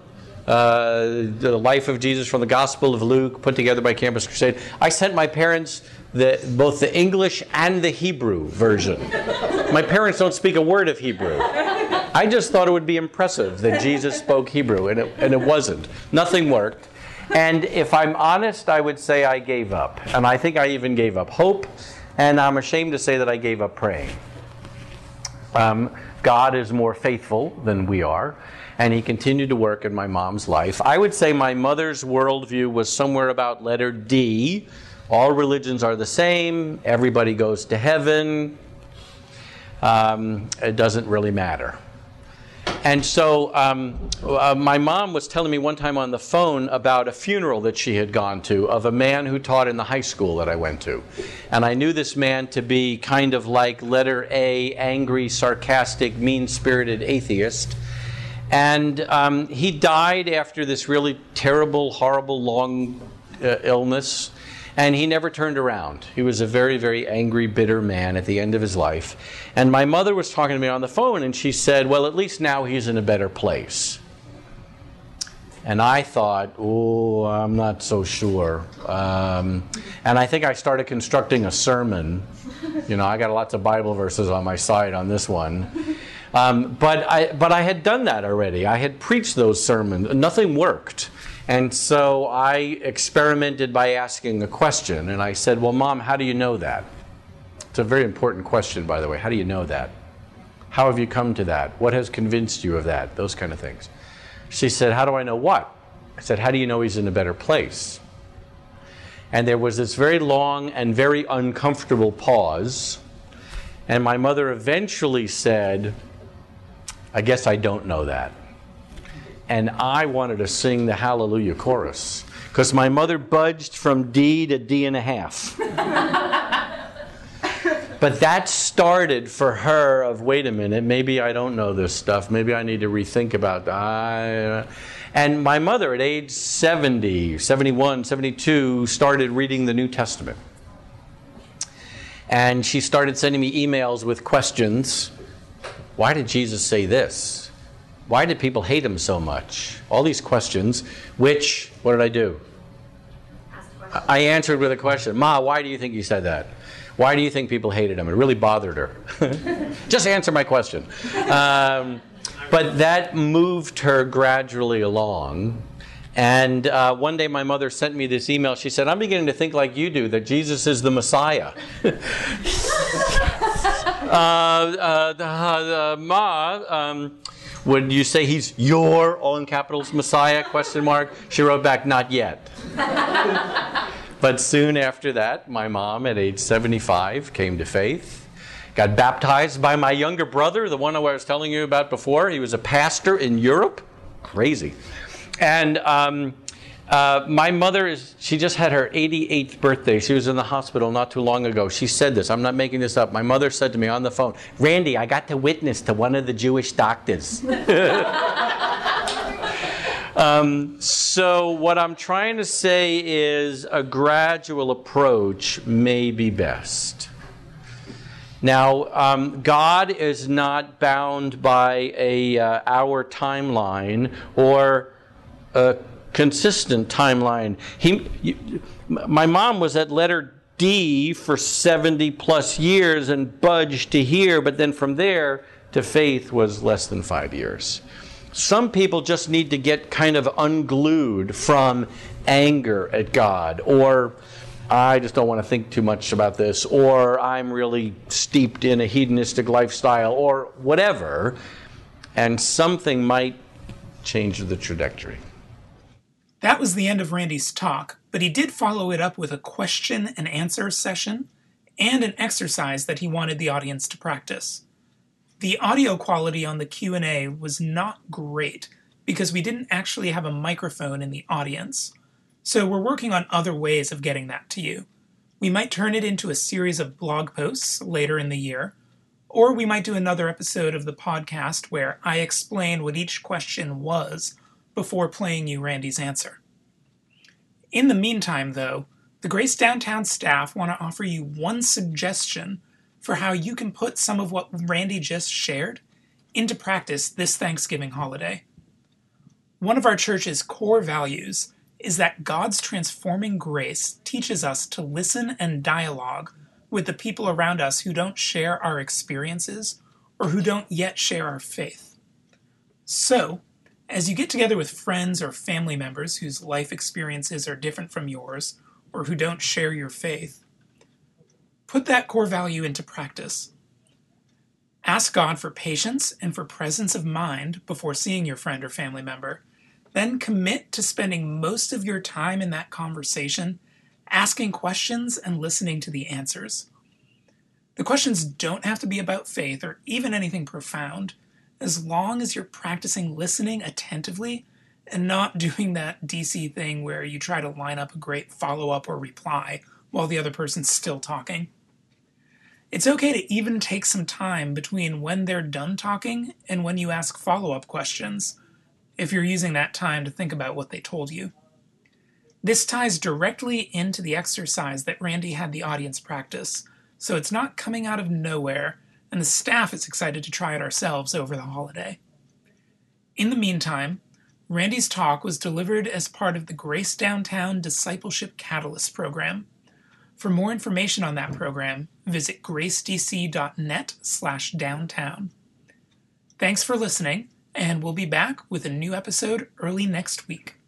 the life of Jesus from the Gospel of Luke, put together by Campus Crusade? I sent my parents the, both the English and the Hebrew version. My parents don't speak a word of Hebrew. I just thought it would be impressive that Jesus spoke Hebrew, and it, and it wasn't. Nothing worked. And if I'm honest, I would say I gave up. And I think I even gave up hope. And I'm ashamed to say that I gave up praying. Um, God is more faithful than we are, and he continued to work in my mom's life. I would say my mother's worldview was somewhere about letter D. All religions are the same. Everybody goes to heaven. Um, it doesn't really matter. And so um, uh, my mom was telling me one time on the phone about a funeral that she had gone to of a man who taught in the high school that I went to. And I knew this man to be kind of like letter A, angry, sarcastic, mean-spirited atheist. And um, he died after this really terrible, horrible, long uh, illness. And he never turned around. He was a very, very angry, bitter man at the end of his life. And my mother was talking to me on the phone, and she said, well, at least now he's in a better place. And I thought, oh, I'm not so sure. Um, and I think I started constructing a sermon. You know, I got lots of Bible verses on my side on this one. Um, but I, but I had done that already. I had preached those sermons. Nothing worked. And so I experimented by asking a question. And I said, well, Mom, how do you know that? It's a very important question, by the way. How do you know that? How have you come to that? What has convinced you of that? Those kind of things. She said, how do I know what? I said, how do you know he's in a better place? And there was this very long and very uncomfortable pause. And my mother eventually said, I guess I don't know that. And I wanted to sing the Hallelujah chorus, because my mother budged from D to D and a half. But that started for her of, wait a minute, maybe I don't know this stuff. Maybe I need to rethink about that. And my mother at age seventy, seventy-one, seventy-two, started reading the New Testament. And she started sending me emails with questions. Why did Jesus say this? Why did people hate him so much? All these questions, which, what did I do? I answered with a question. Ma, why do you think you said that? Why do you think people hated him? It really bothered her. Just answer my question. Um, but that moved her gradually along. And uh, one day my mother sent me this email. She said, I'm beginning to think like you do, that Jesus is the Messiah. uh, uh, uh, uh, Ma... Um, would you say he's your, all in capitals, Messiah, question mark? She wrote back, not yet. But soon after that, my mom at age seventy-five came to faith, got baptized by my younger brother, the one I was telling you about before. He was a pastor in Europe. Crazy. And um, uh, my mother, is she just had her eighty-eighth birthday. She was in the hospital not too long ago. She said this. I'm not making this up. My mother said to me on the phone, Randy, I got to witness to one of the Jewish doctors. um, so what I'm trying to say is a gradual approach may be best. Now, um, God is not bound by a uh, our timeline or a consistent timeline. He, you, my mom was at letter D for seventy plus years and budged to here, but then from there to faith was less than five years. Some people just need to get kind of unglued from anger at God, or I just don't want to think too much about this, or I'm really steeped in a hedonistic lifestyle, or whatever, and something might change the trajectory. That was the end of Randy's talk, but he did follow it up with a question and answer session and an exercise that he wanted the audience to practice. The audio quality on the Q and A was not great because we didn't actually have a microphone in the audience, so we're working on other ways of getting that to you. We might turn it into a series of blog posts later in the year, or we might do another episode of the podcast where I explain what each question was before playing you Randy's answer. In the meantime, though, the Grace Downtown staff want to offer you one suggestion for how you can put some of what Randy just shared into practice this Thanksgiving holiday. One of our church's core values is that God's transforming grace teaches us to listen and dialogue with the people around us who don't share our experiences or who don't yet share our faith. So, as you get together with friends or family members whose life experiences are different from yours or who don't share your faith, put that core value into practice. Ask God for patience and for presence of mind before seeing your friend or family member. Then commit to spending most of your time in that conversation, asking questions and listening to the answers. The questions don't have to be about faith or even anything profound, as long as you're practicing listening attentively and not doing that D C thing where you try to line up a great follow-up or reply while the other person's still talking. It's okay to even take some time between when they're done talking and when you ask follow-up questions, if you're using that time to think about what they told you. This ties directly into the exercise that Randy had the audience practice, so it's not coming out of nowhere, and the staff is excited to try it ourselves over the holiday. In the meantime, Randy's talk was delivered as part of the Grace Downtown Discipleship Catalyst program. For more information on that program, visit gracedc dot net slash downtown. Thanks for listening. And we'll be back with a new episode early next week.